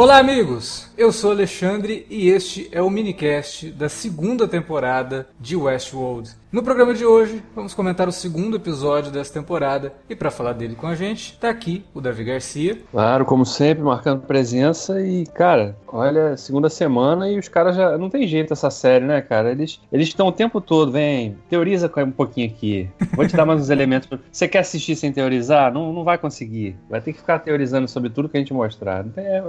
Olá amigos, eu sou Alexandre e este é o minicast da segunda temporada de Westworld. No programa de hoje vamos comentar o segundo episódio dessa temporada e para falar dele com a gente tá aqui o Davi Garcia. Claro, como sempre, marcando presença e cara, olha, segunda semana e os caras já... Não tem jeito essa série, né cara? Eles estão o tempo todo, vem, teoriza um pouquinho aqui, vou te dar mais uns elementos. Você quer assistir sem teorizar? Não vai conseguir, vai ter que ficar teorizando sobre tudo que a gente mostrar.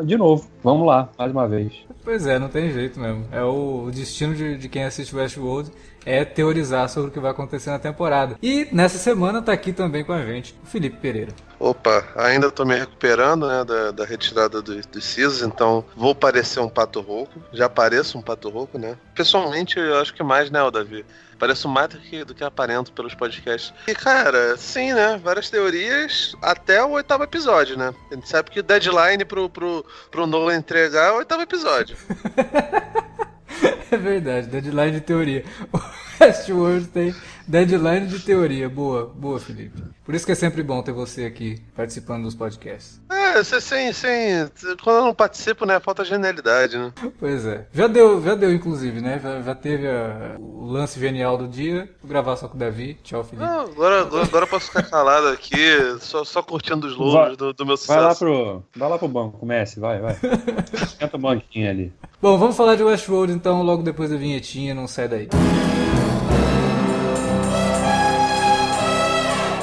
De novo, vamos lá, mais uma vez. Pois é, não tem jeito mesmo, é o destino de quem assiste Westworld. É teorizar sobre o que vai acontecer na temporada. E nessa semana tá aqui também com a gente o Felipe Pereira. Opa, ainda tô me recuperando, né, da retirada dos sisos, então vou parecer um pato rouco. Já pareço um pato rouco, né? Pessoalmente, eu acho que mais, né, o Davi? Pareço mais do que aparento pelos podcasts. E, cara, sim, né? Várias teorias até o 8º episódio, né? A gente sabe que o deadline pro Nolan entregar é o 8º episódio. É verdade, deadline de teoria. O Westworld tem deadline de teoria. Boa, Felipe. Por isso que é sempre bom ter você aqui participando dos podcasts. É, sim. Quando eu não participo, né, falta genialidade, né? Pois é. Já deu inclusive, né? Já teve o lance genial do dia. Vou gravar só com o Davi. Tchau, Felipe. Não, agora eu posso ficar calado aqui, só curtindo os louros do meu sucesso. Vai lá pro banco, comece, vai. Senta o banquinho ali. Bom, vamos falar de Westworld então, logo depois da vinhetinha, não sai daí.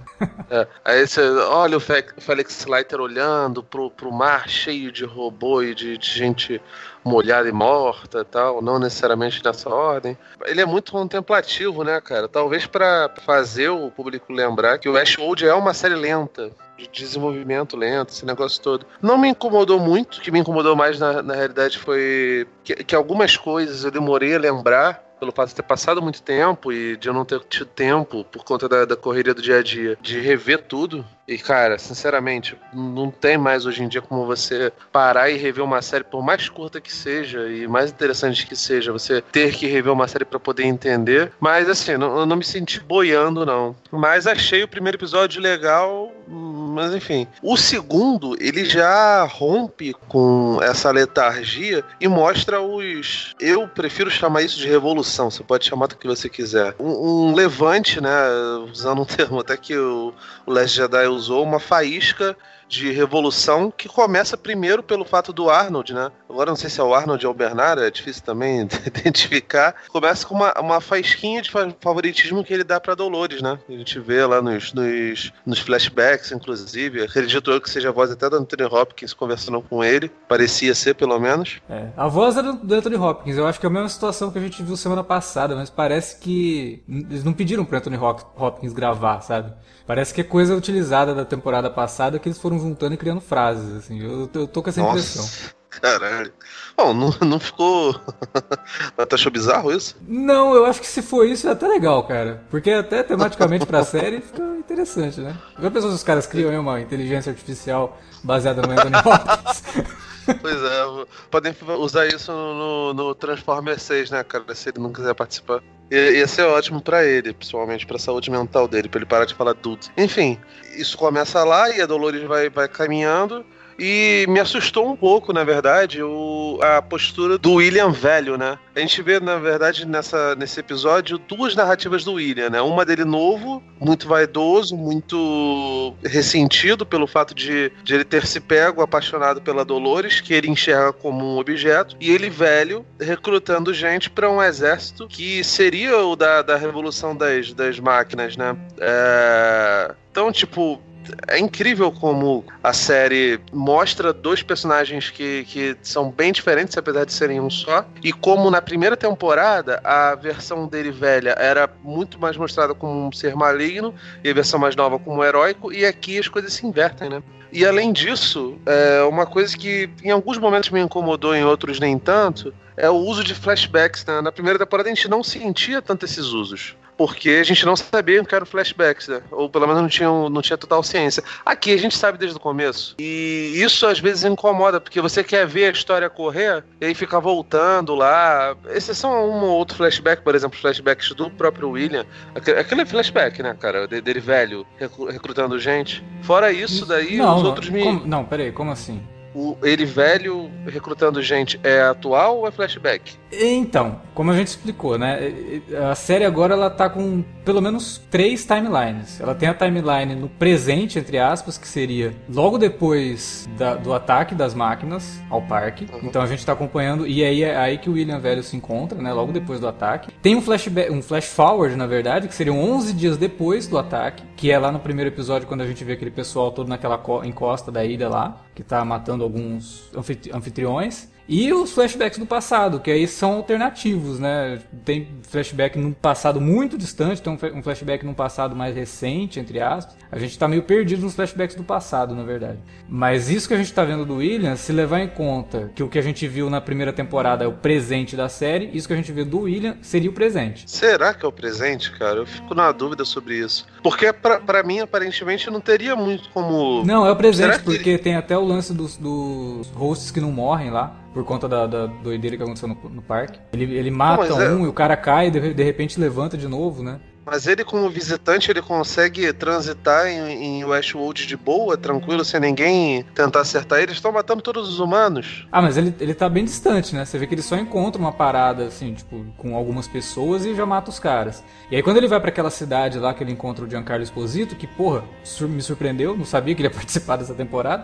É. Aí você olha o Félix Leiter olhando pro mar cheio de robô e de gente molhada e morta e tal. Não necessariamente nessa ordem. Ele é muito contemplativo, né, cara? Talvez pra fazer o público lembrar que o Westworld é uma série lenta. De desenvolvimento lento, esse negócio todo. Não me incomodou muito, o que me incomodou mais na realidade foi que algumas coisas eu demorei a lembrar pelo fato de ter passado muito tempo e de eu não ter tido tempo, por conta da correria do dia a dia, de rever tudo. E, cara, sinceramente, não tem mais hoje em dia como você parar e rever uma série, por mais curta que seja e mais interessante que seja, você ter que rever uma série pra poder entender. Mas, assim, eu não me senti boiando, não. Mas achei o primeiro episódio legal, mas, enfim. O segundo, ele já rompe com essa letargia e mostra os... Eu prefiro chamar isso de revolução. Você pode chamar do que você quiser. Um levante, né? Usando um termo até que o Last Jedi usou, uma faísca de revolução que começa primeiro pelo fato do Arnold, né? Agora não sei se é o Arnold ou o Bernard, é difícil também identificar. Começa com uma faísquinha de favoritismo que ele dá pra Dolores, né? A gente vê lá nos flashbacks, inclusive. Acredito eu que seja a voz até do Anthony Hopkins conversando com ele. Parecia ser, pelo menos. É, a voz era do Anthony Hopkins. Eu acho que é a mesma situação que a gente viu semana passada, mas parece que eles não pediram pro Anthony Hopkins gravar, sabe? Parece que é coisa utilizada da temporada passada que eles foram juntando e criando frases, assim. Eu tô com essa impressão. Caralho. Bom, não ficou... Tu achou bizarro isso? Não, eu acho que se for isso é até legal, cara. Porque até tematicamente pra série fica interessante, né? Já pensou se os caras criam aí uma inteligência artificial baseada no Anthony Hopkins? Pois é, podem usar isso no Transformers 6, né, cara? Se ele não quiser participar. Ia ser ótimo pra ele, principalmente pra saúde mental dele, pra ele parar de falar tudo. Enfim, isso começa lá e a Dolores vai caminhando. E me assustou um pouco, na verdade, a postura do William velho, né? A gente vê, na verdade, nesse episódio, duas narrativas do William, né? Uma dele novo, muito vaidoso, muito ressentido pelo fato de ele ter se pego, apaixonado pela Dolores, que ele enxerga como um objeto. E ele velho, recrutando gente para um exército que seria o da Revolução das Máquinas, né? Então, tipo... É incrível como a série mostra dois personagens que são bem diferentes, apesar de serem um só. E como na primeira temporada, a versão dele velha era muito mais mostrada como um ser maligno e a versão mais nova como um heróico. E aqui as coisas se invertem, né? E além disso, uma coisa que em alguns momentos me incomodou, em outros nem tanto, é o uso de flashbacks, né? Na primeira temporada a gente não sentia tanto esses usos, porque a gente não sabia o que eram flashbacks, né? Ou pelo menos não tinha total ciência. Aqui a gente sabe desde o começo. E isso às vezes incomoda, porque você quer ver a história correr e aí fica voltando lá. Exceção a um ou outro flashback, por exemplo, flashbacks do próprio William. Aquele flashback, né, cara? Dele velho, recrutando gente. Fora isso daí, não, os outros... Não, peraí, como assim? Ele velho recrutando gente é atual ou é flashback? Então, como a gente explicou, né? A série agora ela tá com pelo menos 3 timelines. Ela tem a timeline no presente, entre aspas, que seria logo depois do ataque das máquinas ao parque. Uhum. Então a gente tá acompanhando, e aí é aí que o William velho se encontra, né? Logo depois do ataque. Tem um flashback, um flash forward, na verdade, que seriam 11 dias depois do ataque, que é lá no primeiro episódio, quando a gente vê aquele pessoal todo naquela encosta da ilha lá, que tá matando alguns anfitriões. E os flashbacks do passado, que aí são alternativos, né? Tem flashback num passado muito distante, tem um flashback num passado mais recente, entre aspas. A gente tá meio perdido nos flashbacks do passado, na verdade. Mas isso que a gente tá vendo do William, se levar em conta que o que a gente viu na primeira temporada é o presente da série, isso que a gente vê do William seria o presente. Será que é o presente, cara? Eu fico na dúvida sobre isso. Porque pra mim, aparentemente, não teria muito como... Não, é o presente, porque tem até o lance dos hosts que não morrem lá. Por conta da doideira que aconteceu no parque. Ele mata um e o cara cai e de repente levanta de novo, né? Mas ele, como visitante, ele consegue transitar em Westworld de boa, tranquilo, sem ninguém tentar acertar ele. Eles estão matando todos os humanos. Ah, mas ele tá bem distante, né? Você vê que ele só encontra uma parada, assim, tipo, com algumas pessoas e já mata os caras. E aí quando ele vai pra aquela cidade lá que ele encontra o Giancarlo Esposito, que, porra, me surpreendeu, não sabia que ele ia participar dessa temporada.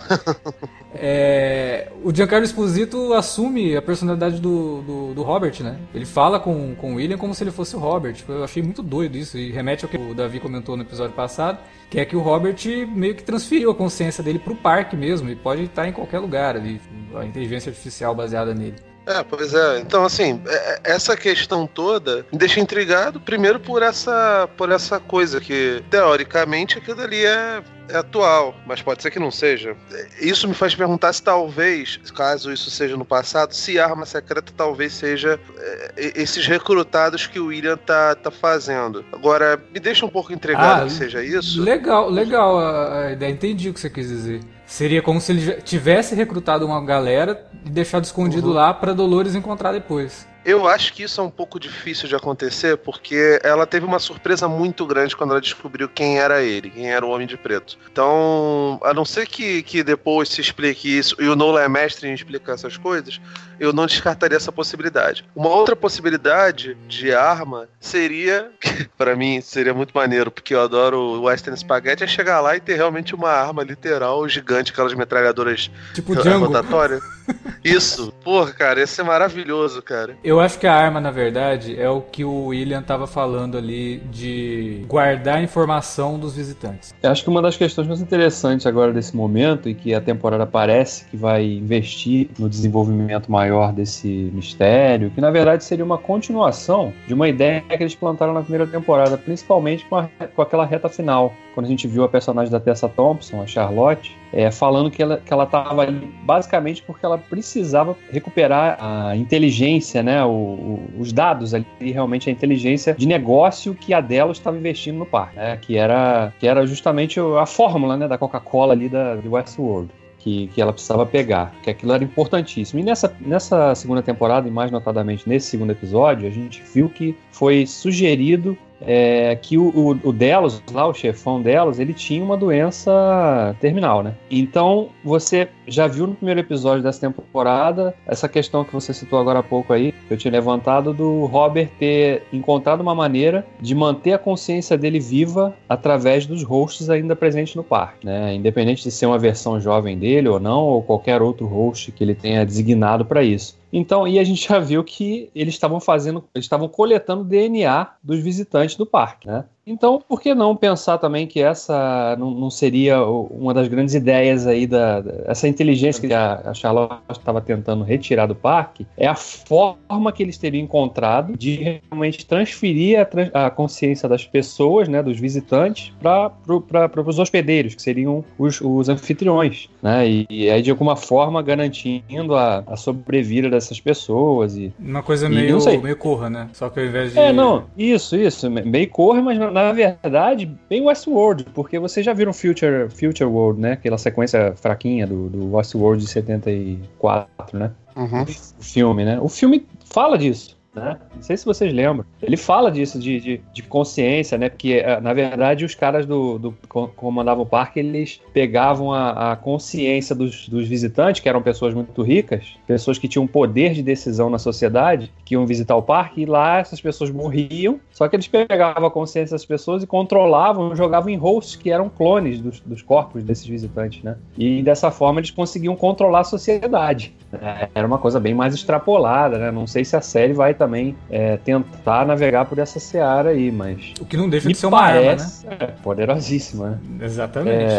O Giancarlo Esposito assume a personalidade do Robert, né? Ele fala com o William como se ele fosse o Robert. Eu achei muito doido isso. E remete ao que o Davi comentou no episódio passado, que é que o Robert meio que transferiu a consciência dele pro parque mesmo, e pode estar em qualquer lugar ali, a inteligência artificial baseada nele. É, pois é. Então, assim, essa questão toda me deixa intrigado, primeiro por essa coisa que, teoricamente, aquilo ali é atual, mas pode ser que não seja. Isso me faz perguntar se talvez, caso isso seja no passado, se a arma secreta talvez seja esses recrutados que o William tá fazendo. Agora, me deixa um pouco intrigado que seja isso. Legal a ideia. Entendi o que você quis dizer. Seria como se ele já tivesse recrutado uma galera e deixado escondido lá pra Dolores encontrar depois. Eu acho que isso é um pouco difícil de acontecer, porque ela teve uma surpresa muito grande quando ela descobriu quem era ele, quem era o Homem de Preto. Então, a não ser que depois se explique isso, e o Nolan é mestre em explicar essas coisas, eu não descartaria essa possibilidade. Uma outra possibilidade de arma seria, pra mim seria muito maneiro, porque eu adoro o Western Spaghetti, é chegar lá e ter realmente uma arma literal gigante, aquelas metralhadoras tipo rotatórias. Isso, porra, cara, ia ser maravilhoso, cara. Eu acho que a arma, na verdade, é o que o William tava falando ali de guardar a informação dos visitantes. Eu acho que uma das questões mais interessantes agora desse momento, e que a temporada parece que vai investir no desenvolvimento maior desse mistério, que na verdade seria uma continuação de uma ideia que eles plantaram na primeira temporada, principalmente com aquela reta final, quando a gente viu a personagem da Tessa Thompson, a Charlotte, falando que ela tava ali basicamente porque ela precisava recuperar a inteligência, né, os dados ali, realmente a inteligência de negócio que a Delos estava investindo no parque, né, que era justamente a fórmula, né, da Coca-Cola ali de Westworld. Que ela precisava pegar, que aquilo era importantíssimo. E nessa segunda temporada, e mais notadamente nesse segundo episódio, a gente viu que foi sugerido que o Delos, lá, o chefão Delos, ele tinha uma doença terminal, né? Então, você já viu no primeiro episódio dessa temporada essa questão que você citou agora há pouco aí, que eu tinha levantado, do Robert ter encontrado uma maneira de manter a consciência dele viva através dos hosts ainda presentes no parque, né? Independente de ser uma versão jovem dele ou não, ou qualquer outro host que ele tenha designado para isso. Então, e a gente já viu que eles estavam coletando DNA dos visitantes do parque, né? Então, por que não pensar também que essa não seria uma das grandes ideias aí essa inteligência que a Charlotte estava tentando retirar do parque, é a forma que eles teriam encontrado de realmente transferir a consciência das pessoas, né, dos visitantes, para os hospedeiros, que seriam os anfitriões, né? E aí, de alguma forma, garantindo a sobrevida dessas pessoas. E uma coisa meio corra, né? Só que ao invés de... Isso. Meio corra, mas na verdade, bem Westworld, porque vocês já viram Future World, né? Aquela sequência fraquinha do Westworld de 74, né? Uhum. O filme, né? O filme fala disso, né? Não sei se vocês lembram. Ele fala disso, de consciência, né? Porque, na verdade, os caras que comandavam o parque, eles pegavam a consciência dos visitantes, que eram pessoas muito ricas, pessoas que tinham poder de decisão na sociedade, que iam visitar o parque, e lá essas pessoas morriam, só que eles pegavam a consciência dessas pessoas e controlavam, jogavam em hosts que eram clones dos corpos desses visitantes, né? E dessa forma eles conseguiam controlar a sociedade. Era uma coisa bem mais extrapolada, né? Não sei se a série vai também tentar navegar por essa seara aí, mas... O que não deixa de ser uma arma, né? Poderosíssima, né? Exatamente.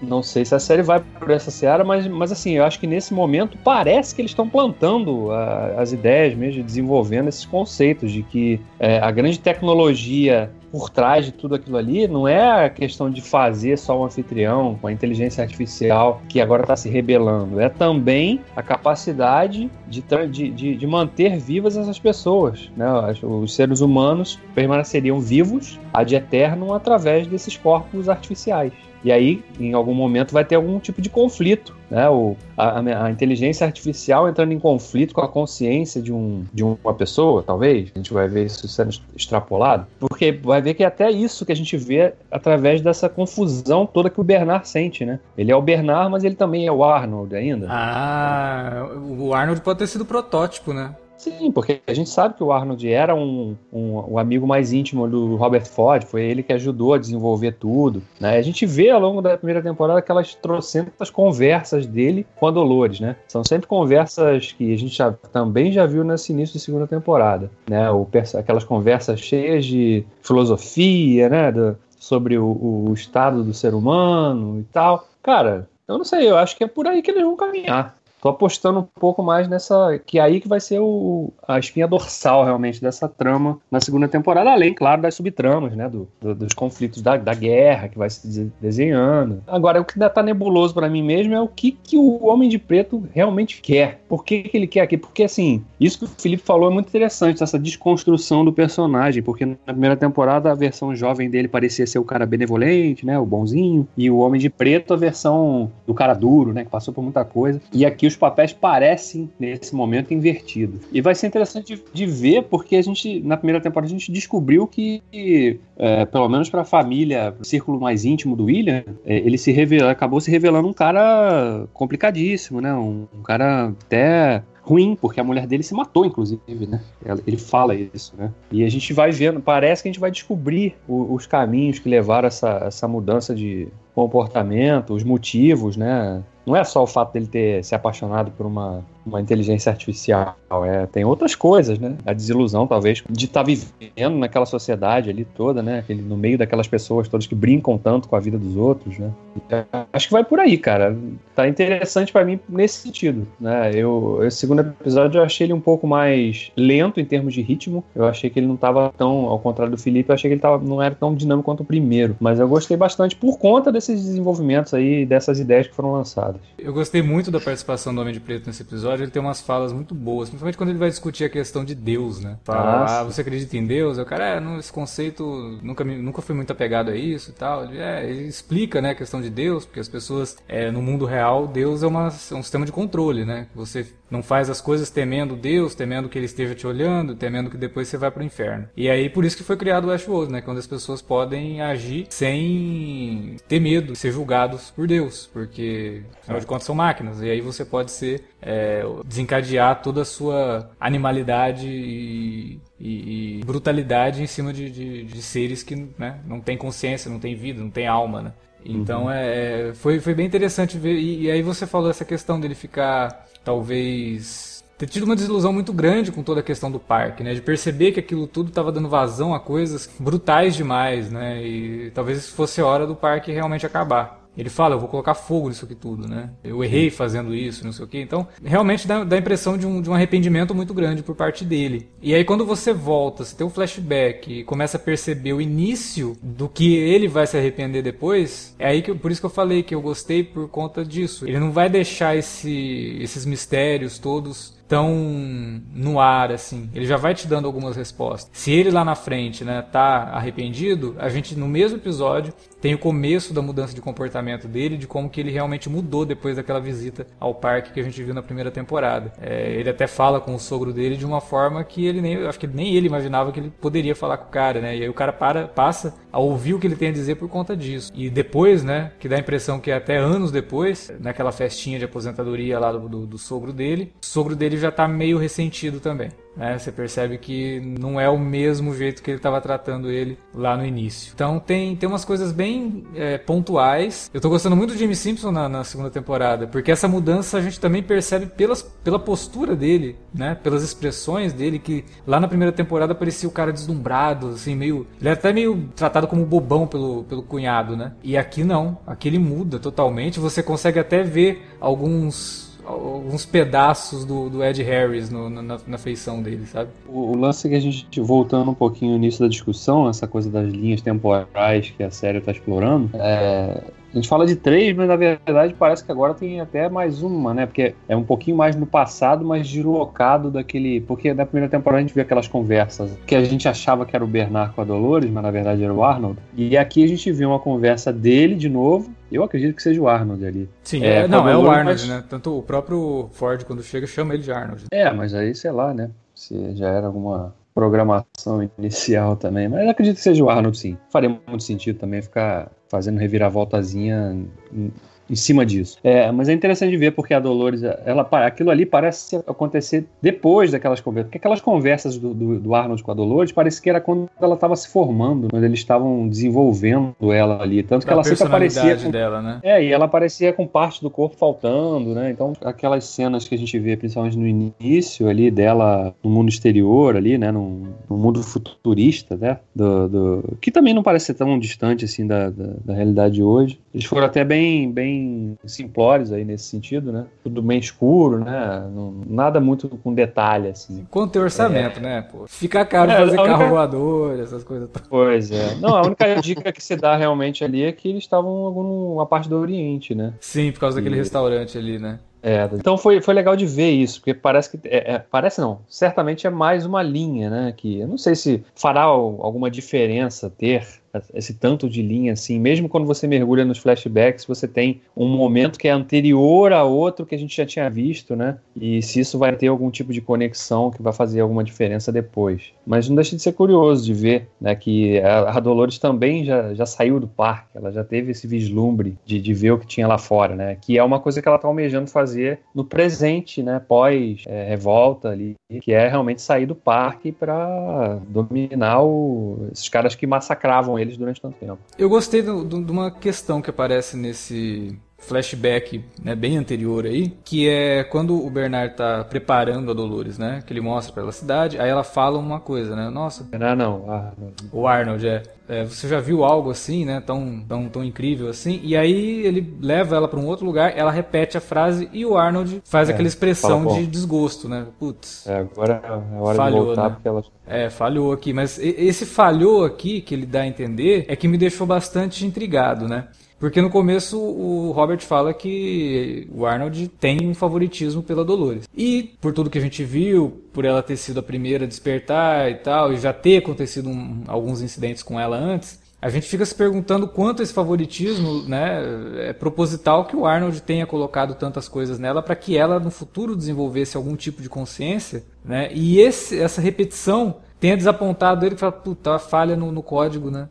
Não sei se a série vai por essa seara, mas assim, eu acho que nesse momento parece que eles estão plantando as ideias mesmo, desenvolvendo esses conceitos de que a grande tecnologia por trás de tudo aquilo ali não é a questão de fazer só um anfitrião com a inteligência artificial que agora está se rebelando, é também a capacidade de manter vivas essas pessoas, né? Os seres humanos permaneceriam vivos ad eternum através desses corpos artificiais. E aí, em algum momento, vai ter algum tipo de conflito né? A inteligência artificial entrando em conflito com a consciência de uma pessoa, talvez. A gente vai ver isso sendo extrapolado, porque vai ver que é até isso que a gente vê através dessa confusão toda que o Bernard sente, né? Ele é o Bernard, mas ele também é o Arnold ainda. Ah, o Arnold pode ter sido protótipo, né? Sim, porque a gente sabe que o Arnold era um amigo mais íntimo do Robert Ford, foi ele que ajudou a desenvolver tudo, né? A gente vê ao longo da primeira temporada aquelas trocentas conversas dele com a Dolores, né? São sempre conversas que a gente também já viu nesse início de segunda temporada, né? Aquelas conversas cheias de filosofia, né? Sobre o estado do ser humano e tal. Cara, eu não sei, eu acho que é por aí que eles vão caminhar. Tô apostando um pouco mais nessa... Que é aí que vai ser a espinha dorsal, realmente, dessa trama na segunda temporada. Além, claro, das subtramas, né? Dos conflitos da guerra que vai se desenhando. Agora, o que ainda tá nebuloso pra mim mesmo é o que o Homem de Preto realmente quer. Por que ele quer aquilo? Porque, assim, isso que o Felipe falou é muito interessante, essa desconstrução do personagem. Porque na primeira temporada, a versão jovem dele parecia ser o cara benevolente, né? O bonzinho. E o Homem de Preto, a versão do cara duro, né? Que passou por muita coisa. E aqui os papéis parecem, nesse momento, invertidos. E vai ser interessante de ver, porque a gente, na primeira temporada, a gente descobriu que, pelo menos para a família, o círculo mais íntimo do William, ele acabou se revelando um cara complicadíssimo, né? Um cara até ruim, porque a mulher dele se matou, inclusive, né? Ele fala isso, né? E a gente vai vendo, parece que a gente vai descobrir os caminhos que levaram essa mudança de comportamento, os motivos, né? Não é só o fato dele ter se apaixonado por uma inteligência artificial, tem outras coisas, né? A desilusão, talvez, de estar vivendo naquela sociedade ali toda, né? No meio daquelas pessoas todas que brincam tanto com a vida dos outros, né? Acho que vai por aí, cara. Tá interessante pra mim nesse sentido, né? Esse segundo episódio eu achei ele um pouco mais lento em termos de ritmo. Eu achei que ele não tava tão, ao contrário do Felipe, eu achei que ele não era tão dinâmico quanto o primeiro. Mas eu gostei bastante por conta desses desenvolvimentos aí, dessas ideias que foram lançadas. Eu gostei muito da participação do Homem de Preto nesse episódio. Ele tem umas falas muito boas, principalmente quando ele vai discutir a questão de Deus, né? Fala, você acredita em Deus? Eu, cara, esse conceito nunca fui muito apegado a isso e tal. Ele explica, né, a questão de Deus, porque as pessoas, no mundo real, Deus é um sistema de controle, né? Você não faz as coisas temendo Deus, temendo que ele esteja te olhando, temendo que depois você vai pro inferno. E aí, por isso que foi criado o Westworld, né? Que é onde as pessoas podem agir sem ter medo de ser julgados por Deus, porque... Afinal de contas, são máquinas. E aí você pode desencadear toda a sua animalidade e brutalidade em cima de seres que, né, não tem consciência, não tem vida, não tem alma, né? Então, uhum. Foi bem interessante ver. E aí você falou essa questão dele ficar, talvez... ter tido uma desilusão muito grande com toda a questão do parque, né? De perceber que aquilo tudo estava dando vazão a coisas brutais demais, né? E talvez fosse a hora do parque realmente acabar. Ele fala, eu vou colocar fogo nisso aqui tudo, né? Eu errei fazendo isso, não sei o quê. Então, realmente dá a impressão de um arrependimento muito grande por parte dele. E aí, quando você volta, você tem um flashback e começa a perceber o início do que ele vai se arrepender depois, é aí que, por isso que eu falei que eu gostei por conta disso. Ele não vai deixar esses mistérios todos... tão no ar, assim. Ele já vai te dando algumas respostas. Se ele lá na frente, né, tá arrependido, a gente, no mesmo episódio, tem o começo da mudança de comportamento dele, de como que ele realmente mudou depois daquela visita ao parque que a gente viu na primeira temporada. Ele até fala com o sogro dele de uma forma que ele nem imaginava que ele poderia falar com o cara, né? E aí o cara passa a ouvir o que ele tem a dizer por conta disso. E depois, né, que dá a impressão que até anos depois, naquela festinha de aposentadoria lá do sogro dele, o sogro dele já tá meio ressentido também, né? Você percebe que não é o mesmo jeito que ele tava tratando ele lá no início. Então tem umas coisas bem pontuais. Eu tô gostando muito do Jimmy Simpson na segunda temporada, porque essa mudança a gente também percebe pela postura dele, né? Pelas expressões dele, que lá na primeira temporada parecia o cara deslumbrado, assim, meio... Ele é até meio tratado como bobão pelo cunhado, né? E aqui não. Aqui ele muda totalmente. Você consegue até ver alguns pedaços do Ed Harris na feição dele, sabe? O lance que a gente, voltando um pouquinho no início da discussão, essa coisa das linhas temporais que a série tá explorando, A gente fala de três, mas na verdade parece que agora tem até mais uma, né? Porque é um pouquinho mais no passado, mas deslocado daquele... Porque na primeira temporada a gente vê aquelas conversas que a gente achava que era o Bernard com a Dolores, mas na verdade era o Arnold. E aqui a gente vê uma conversa dele de novo. Eu acredito que seja o Arnold ali. Sim, não, é o Arnold, mas... né? Tanto o próprio Ford, quando chega, chama ele de Arnold. É, mas aí, sei lá, né? Se já era alguma... programação inicial também, mas acredito que seja o Arnold, sim. Faria muito sentido também ficar fazendo reviravoltazinha em cima disso. É, mas é interessante ver porque a Dolores, aquilo ali parece acontecer depois daquelas conversas, porque aquelas conversas do Arnold com a Dolores parece que era quando ela estava se formando, quando eles estavam desenvolvendo ela ali, tanto que ela sempre aparecia com, dela, né? E ela aparecia com parte do corpo faltando, né? Então aquelas cenas que a gente vê, principalmente no início ali dela no mundo exterior ali, né? No mundo futurista, né? Que também não parece ser tão distante assim da realidade de hoje. Eles foram até bem simplórios aí nesse sentido, né? Tudo bem escuro, né? Nada muito com detalhe, assim. Quanto tem orçamento, né? Pô? Fica caro fazer carro voador, essas coisas. Pois é. Não, a única dica que se dá realmente ali é que eles estavam numa parte do Oriente, né? Sim, por causa daquele restaurante ali, né? Então foi legal de ver isso, porque parece que... parece não, certamente é mais uma linha, né? Que eu não sei se fará alguma diferença ter esse tanto de linha assim, mesmo quando você mergulha nos flashbacks, você tem um momento que é anterior a outro que a gente já tinha visto, né? E se isso vai ter algum tipo de conexão que vai fazer alguma diferença depois. Mas não deixa de ser curioso de ver, né? Que a Dolores também já saiu do parque, ela já teve esse vislumbre de ver o que tinha lá fora, né? Que é uma coisa que ela tá almejando fazer no presente, né? Pós revolta ali, que é realmente sair do parque pra dominar esses caras que massacravam eles durante tanto tempo. Eu gostei de uma questão que aparece nesse flashback, né, bem anterior aí, que é quando o Bernard tá preparando a Dolores, né, que ele mostra pra ela a cidade, aí ela fala uma coisa, né, nossa... Arnold. O Arnold, você já viu algo assim, né, tão incrível assim, e aí ele leva ela pra um outro lugar, ela repete a frase e o Arnold faz aquela expressão de desgosto, né, putz... agora é hora falhou, de voltar, né? Porque ela... falhou aqui, mas esse falhou aqui que ele dá a entender é que me deixou bastante intrigado, né. Porque no começo o Robert fala que o Arnold tem um favoritismo pela Dolores. E por tudo que a gente viu, por ela ter sido a primeira a despertar e tal, e já ter acontecido alguns incidentes com ela antes, a gente fica se perguntando quanto esse favoritismo, né, é proposital que o Arnold tenha colocado tantas coisas nela para que ela no futuro desenvolvesse algum tipo de consciência, né? E essa repetição tenha desapontado ele, que fala, puta, falha no código, né?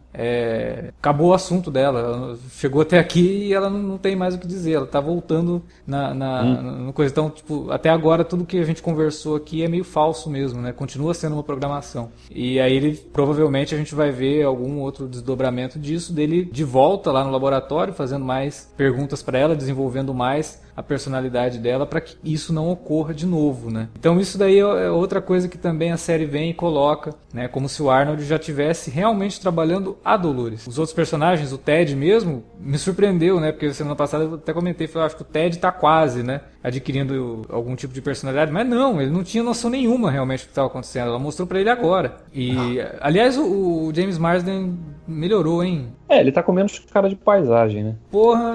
Acabou o assunto dela, ela chegou até aqui e ela não tem mais o que dizer, ela tá voltando na coisa. Então, tipo, até agora tudo que a gente conversou aqui é meio falso mesmo, né? Continua sendo uma programação. E aí ele, provavelmente a gente vai ver algum outro desdobramento disso, dele de volta lá no laboratório, fazendo mais perguntas pra ela, desenvolvendo mais a personalidade dela para que isso não ocorra de novo, né? Então isso daí é outra coisa que também a série vem e coloca, né? Como se o Arnold já tivesse realmente trabalhando a Dolores. Os outros personagens, o Ted mesmo, me surpreendeu, né? Porque semana passada eu até comentei, falei, acho que o Ted tá quase, né? Adquirindo algum tipo de personalidade, mas não, ele não tinha noção nenhuma realmente do que estava acontecendo. Ela mostrou para ele agora. E, aliás, o James Marsden melhorou, hein? Ele tá com menos cara de paisagem, né? Porra,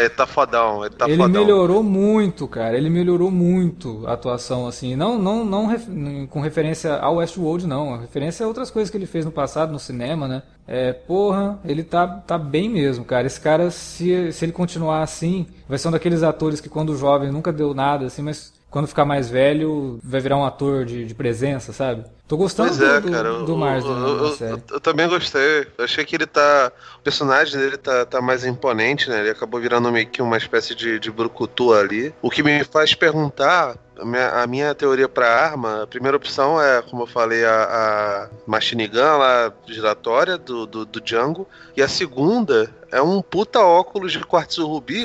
ele tá fodão. Ele melhorou muito, cara. Ele melhorou muito a atuação, assim. Não com referência ao Westworld, não. A referência a outras coisas que ele fez no passado, no cinema, né? Ele tá bem mesmo, cara. Esse cara, se ele continuar assim, vai ser um daqueles atores que quando jovem nunca deu nada, assim, mas quando ficar mais velho, vai virar um ator de presença, sabe? Tô gostando do Marsden na série. Eu também gostei. Eu achei que ele tá... O personagem dele tá mais imponente, né? Ele acabou virando meio que uma espécie de brucutu ali. O que me faz perguntar... A minha teoria pra arma, a primeira opção é, como eu falei, a machine gun, lá, giratória do Django. E a segunda é um puta óculos de quartzo rubi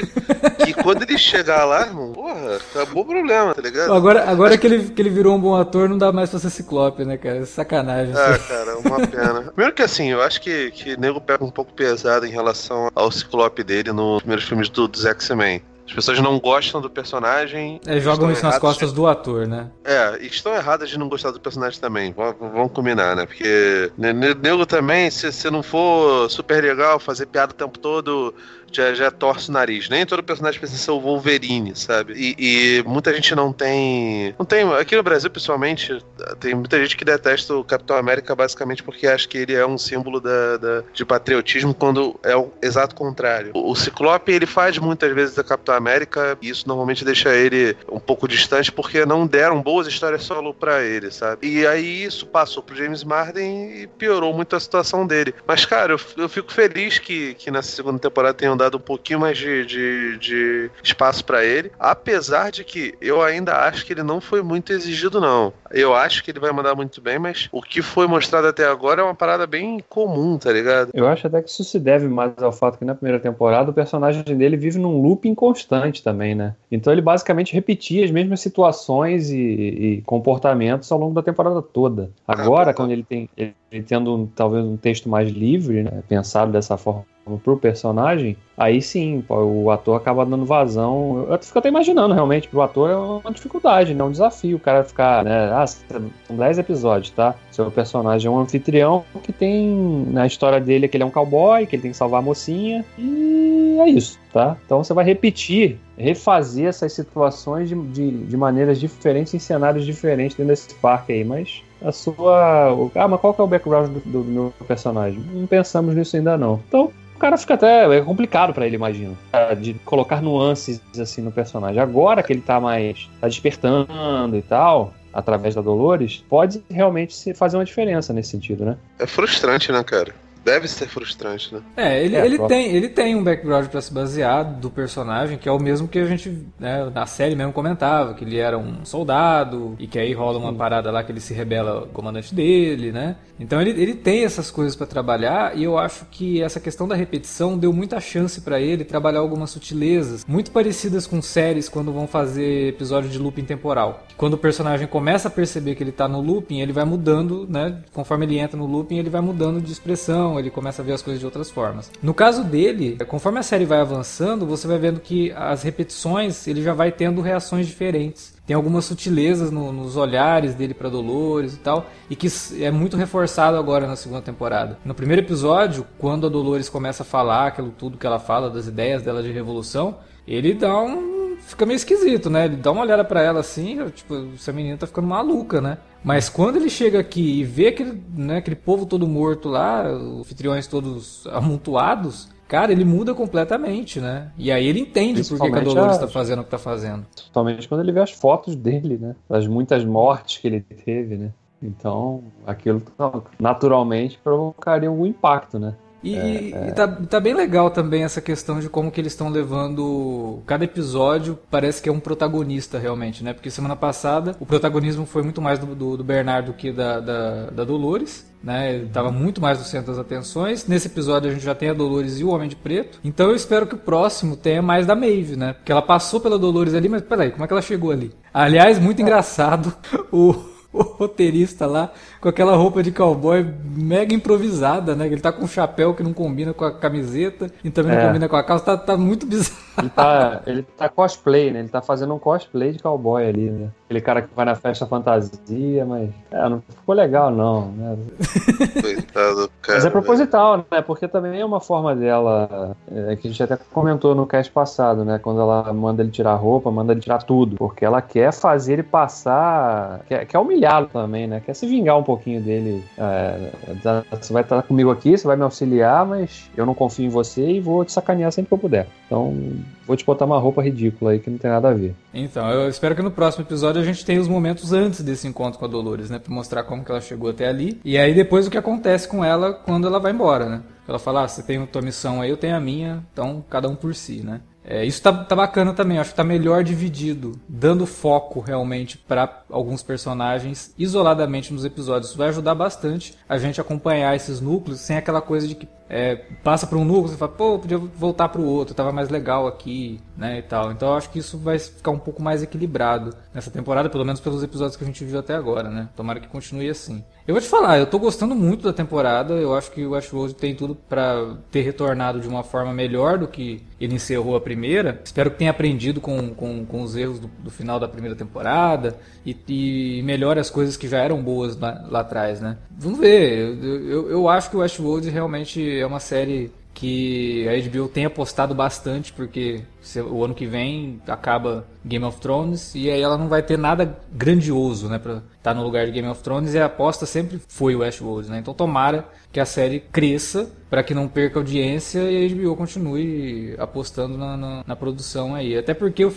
que quando ele chegar lá, irmão, porra, acabou o problema, tá ligado? Agora que ele virou um bom ator, não dá mais pra ser Ciclope, né, cara? Sacanagem. Cara, uma pena. Primeiro que assim, eu acho que o nego pega um pouco pesado em relação ao Ciclope dele nos primeiros filmes dos X-Men. As pessoas não gostam do personagem... É, jogam isso nas costas do ator, né? É, e estão erradas de não gostar do personagem também. Vamos combinar, né? Porque nego também, se não for super legal, fazer piada o tempo todo... Já torce o nariz. Nem todo personagem precisa ser o Wolverine, sabe? E muita gente não tem... Aqui no Brasil, pessoalmente, tem muita gente que detesta o Capitão América basicamente porque acha que ele é um símbolo de patriotismo, quando é o exato contrário. O Ciclope, ele faz muitas vezes da Capitão América, e isso normalmente deixa ele um pouco distante porque não deram boas histórias solo pra ele, sabe? E aí isso passou pro James Marsden e piorou muito a situação dele. Mas, cara, eu fico feliz que nessa segunda temporada tenham dado um pouquinho mais de espaço pra ele, apesar de que eu ainda acho que ele não foi muito exigido, não. Eu acho que ele vai mandar muito bem, mas o que foi mostrado até agora é uma parada bem comum, tá ligado? Eu acho até que isso se deve mais ao fato que na primeira temporada o personagem dele vive num looping constante também, né? Então ele basicamente repetia as mesmas situações e comportamentos ao longo da temporada toda. Agora, quando ele tendo talvez um texto mais livre, né, pensado dessa forma pro personagem, aí sim, pô, o ator acaba dando vazão. Eu fico até imaginando, realmente, pro ator é uma dificuldade, né? Um desafio, o cara ficar, né? Ah, são 10 episódios, tá? Seu personagem é um anfitrião que tem, na história dele, que ele é um cowboy, que ele tem que salvar a mocinha, e é isso, tá? Então você vai refazer essas situações de maneiras diferentes, em cenários diferentes dentro desse parque aí, mas... Ah, mas qual que é o background do meu personagem? Não pensamos nisso ainda não. Então, o cara fica até... É complicado pra ele, imagino. De colocar nuances, assim, no personagem. Agora que ele tá mais... Tá despertando e tal... Através da Dolores... Pode realmente fazer uma diferença nesse sentido, né? É frustrante, né, cara? Deve ser frustrante, né? Ele tem um background pra se basear do personagem, que é o mesmo que a gente, né, na série mesmo comentava, que ele era um soldado, e que aí rola uma parada lá que ele se rebela ao comandante dele, né? Então ele tem essas coisas pra trabalhar, e eu acho que essa questão da repetição deu muita chance pra ele trabalhar algumas sutilezas, muito parecidas com séries quando vão fazer episódio de looping temporal. Quando o personagem começa a perceber que ele tá no looping, ele vai mudando, né? Conforme ele entra no looping, ele vai mudando de expressão, ele começa a ver as coisas de outras formas. No caso dele, conforme a série vai avançando, você vai vendo que as repetições, ele já vai tendo reações diferentes. Tem algumas sutilezas nos olhares dele pra Dolores e tal, e que é muito reforçado agora na segunda temporada. No primeiro episódio, quando a Dolores começa a falar aquilo tudo que ela fala, das ideias dela de revolução, ele dá fica meio esquisito, né? Ele dá uma olhada pra ela assim, tipo, essa menina tá ficando maluca, né? Mas quando ele chega aqui e vê aquele, né, aquele povo todo morto lá, os anfitriões todos amontoados, cara, ele muda completamente, né? E aí ele entende por que a Dolores tá fazendo o que tá fazendo. Principalmente quando ele vê as fotos dele, né? As muitas mortes que ele teve, né? Então, aquilo naturalmente provocaria algum impacto, né? E tá bem legal também essa questão de como que eles estão levando cada episódio, parece que é um protagonista realmente, né? Porque semana passada o protagonismo foi muito mais do Bernard do que da Dolores, né? Ele estava muito mais no centro das atenções. Nesse episódio a gente já tem a Dolores e o Homem de Preto. Então eu espero que o próximo tenha mais da Maeve, né? Porque ela passou pela Dolores ali, mas peraí, como é que ela chegou ali? Aliás, muito engraçado o roteirista lá, com aquela roupa de cowboy mega improvisada, né? Ele tá com um chapéu que não combina com a camiseta e também não combina com a calça, tá muito bizarro. Ele tá cosplay, né? Ele tá fazendo um cosplay de cowboy ali, né? Aquele cara que vai na festa fantasia, mas não ficou legal, não, né? Coitado, cara. Mas é proposital, né? Porque também é uma forma dela, que a gente até comentou no cast passado, né? Quando ela manda ele tirar a roupa, manda ele tirar tudo, porque ela quer fazer ele passar, quer humilhá-lo também, né? Quer se vingar um pouquinho dele. Você vai estar comigo aqui, você vai me auxiliar, mas eu não confio em você e vou te sacanear sempre que eu puder. Então, vou te botar uma roupa ridícula aí que não tem nada a ver. Então, eu espero que no próximo episódio a gente tenha os momentos antes desse encontro com a Dolores, né? Pra mostrar como que ela chegou até ali. E aí depois o que acontece com ela quando ela vai embora, né? Ela fala, você tem a tua missão aí, eu tenho a minha, então cada um por si, né? Isso tá bacana também, acho que tá melhor dividido, dando foco realmente pra alguns personagens isoladamente nos episódios. Isso vai ajudar bastante a gente acompanhar esses núcleos sem aquela coisa de que passa por um núcleo, você fala, pô, podia voltar para o outro, tava mais legal aqui, né, e tal. Então eu acho que isso vai ficar um pouco mais equilibrado nessa temporada, pelo menos pelos episódios que a gente viu até agora, né. Tomara que continue assim. Eu vou te falar, eu tô gostando muito da temporada, eu acho que o Westworld tem tudo para ter retornado de uma forma melhor do que ele encerrou a primeira. Espero que tenha aprendido com os erros do final da primeira temporada e melhore as coisas que já eram boas lá atrás, né. Vamos ver, eu acho que o Westworld realmente é uma série que a HBO tem apostado bastante, porque o ano que vem acaba Game of Thrones e aí ela não vai ter nada grandioso, né, pra estar no lugar de Game of Thrones, e a aposta sempre foi o Westworld, né? Então tomara que a série cresça para que não perca audiência e a HBO continue apostando na produção aí. Até porque eu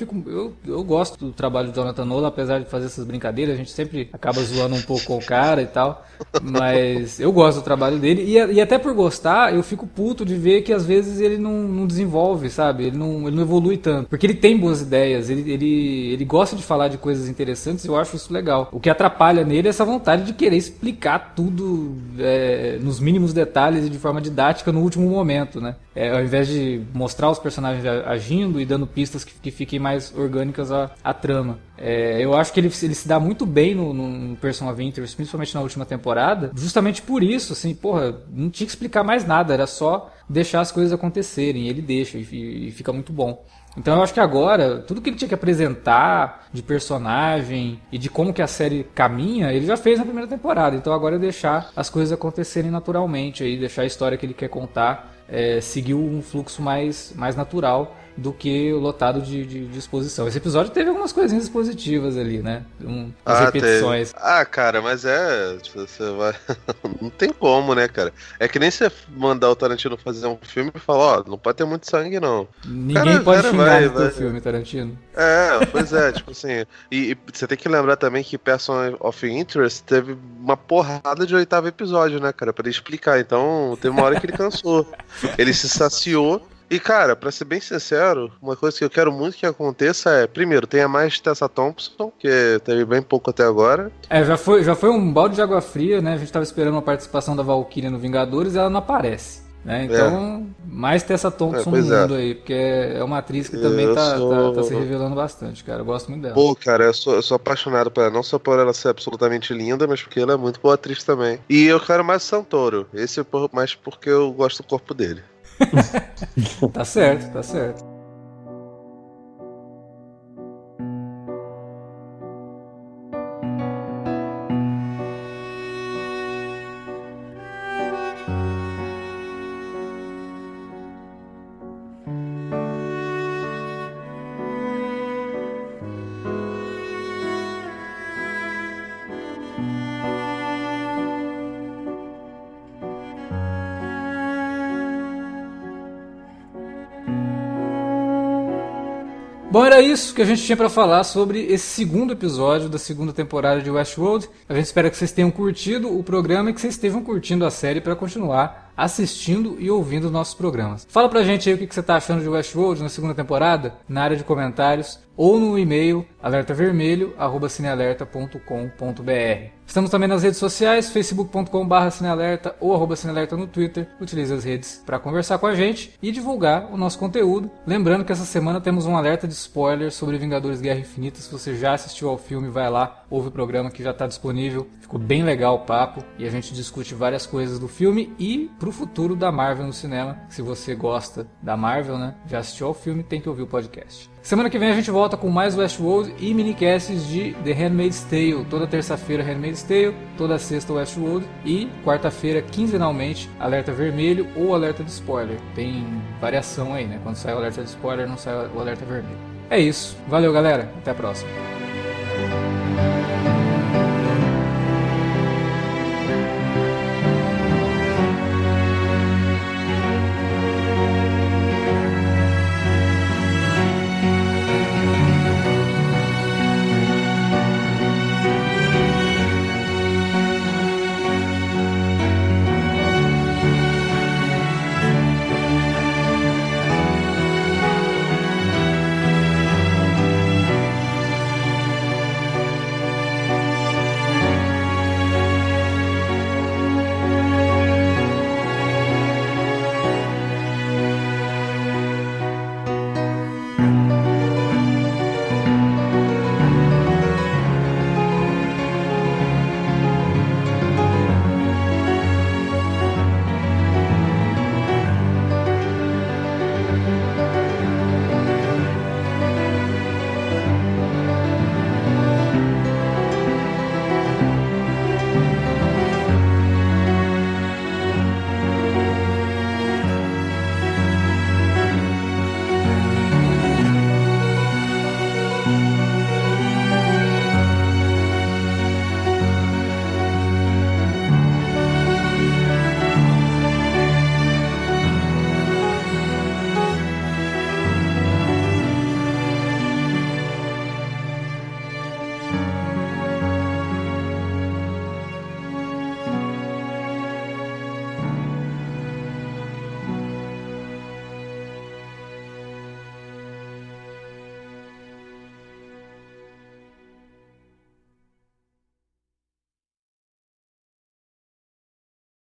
gosto do trabalho do Jonathan Nolan, apesar de fazer essas brincadeiras, a gente sempre acaba zoando um pouco com o cara e tal, mas eu gosto do trabalho dele e até por gostar eu fico puto de ver que às vezes ele não desenvolve, sabe? Ele não evolui tanto, porque ele tem boas ideias, ele gosta de falar de coisas interessantes e eu acho isso legal. O que atrapalha nele é essa vontade de querer explicar tudo nos mínimos detalhes e de forma didática no último momento, né? Ao invés de mostrar os personagens agindo e dando pistas que fiquem mais orgânicas à trama. Eu acho que ele se dá muito bem no Person of Interest, principalmente na última temporada, justamente por isso, assim, porra, não tinha que explicar mais nada, era só deixar as coisas acontecerem, ele deixa e fica muito bom. Então eu acho que agora, tudo que ele tinha que apresentar de personagem e de como que a série caminha, ele já fez na primeira temporada. Então agora é deixar as coisas acontecerem naturalmente, aí, deixar a história que ele quer contar seguir um fluxo mais natural do que o lotado de exposição. Esse episódio teve algumas coisinhas positivas ali, né? As repetições. Teve. Ah, cara, mas você vai... Não tem como, né, cara? É que nem você mandar o Tarantino fazer um filme e falar, não pode ter muito sangue, não. Ninguém pode xingar no teu filme, Tarantino. É, pois é, tipo assim... E você tem que lembrar também que Person of Interest teve uma porrada de 8º episódio, né, cara? Pra ele explicar. Então, teve uma hora que ele cansou. Ele se saciou. E, cara, pra ser bem sincero, uma coisa que eu quero muito que aconteça é, primeiro, tenha mais Tessa Thompson, que teve bem pouco até agora. Já foi um balde de água fria, né? A gente tava esperando uma participação da Valkyria no Vingadores e ela não aparece, né? Então, mais Tessa Thompson no mundo aí, porque é uma atriz que também tá se revelando bastante, cara. Eu gosto muito dela. Pô, cara, eu sou apaixonado por ela, não só por ela ser absolutamente linda, mas porque ela é muito boa atriz também. E eu quero mais Santoro, esse mais porque eu gosto do corpo dele. Tá certo, tá certo. Bom, era isso que a gente tinha pra falar sobre esse 2º episódio da 2ª temporada de Westworld. A gente espera que vocês tenham curtido o programa e que vocês estejam curtindo a série pra continuar assistindo e ouvindo nossos programas. Fala pra gente aí o que você tá achando de Westworld na 2ª temporada, na área de comentários ou no e-mail alertavermelho@cinealerta.com.br. Estamos também nas redes sociais, facebook.com/cinealerta ou @cinealerta no Twitter. Utilize as redes para conversar com a gente e divulgar o nosso conteúdo. Lembrando que essa semana temos um alerta de spoiler sobre Vingadores Guerra Infinita. Se você já assistiu ao filme, vai lá, ouve o programa que já está disponível. Ficou bem legal o papo e a gente discute várias coisas do filme e pro futuro da Marvel no cinema. Se você gosta da Marvel, né, já assistiu ao filme, tem que ouvir o podcast. Semana que vem a gente volta com mais Westworld e minicasts de The Handmaid's Tale. Toda terça-feira Handmaid's Tale, toda sexta Westworld e quarta-feira, quinzenalmente, Alerta Vermelho ou Alerta de Spoiler. Tem variação aí, né? Quando sai o Alerta de Spoiler, não sai o Alerta Vermelho. É isso. Valeu, galera. Até a próxima.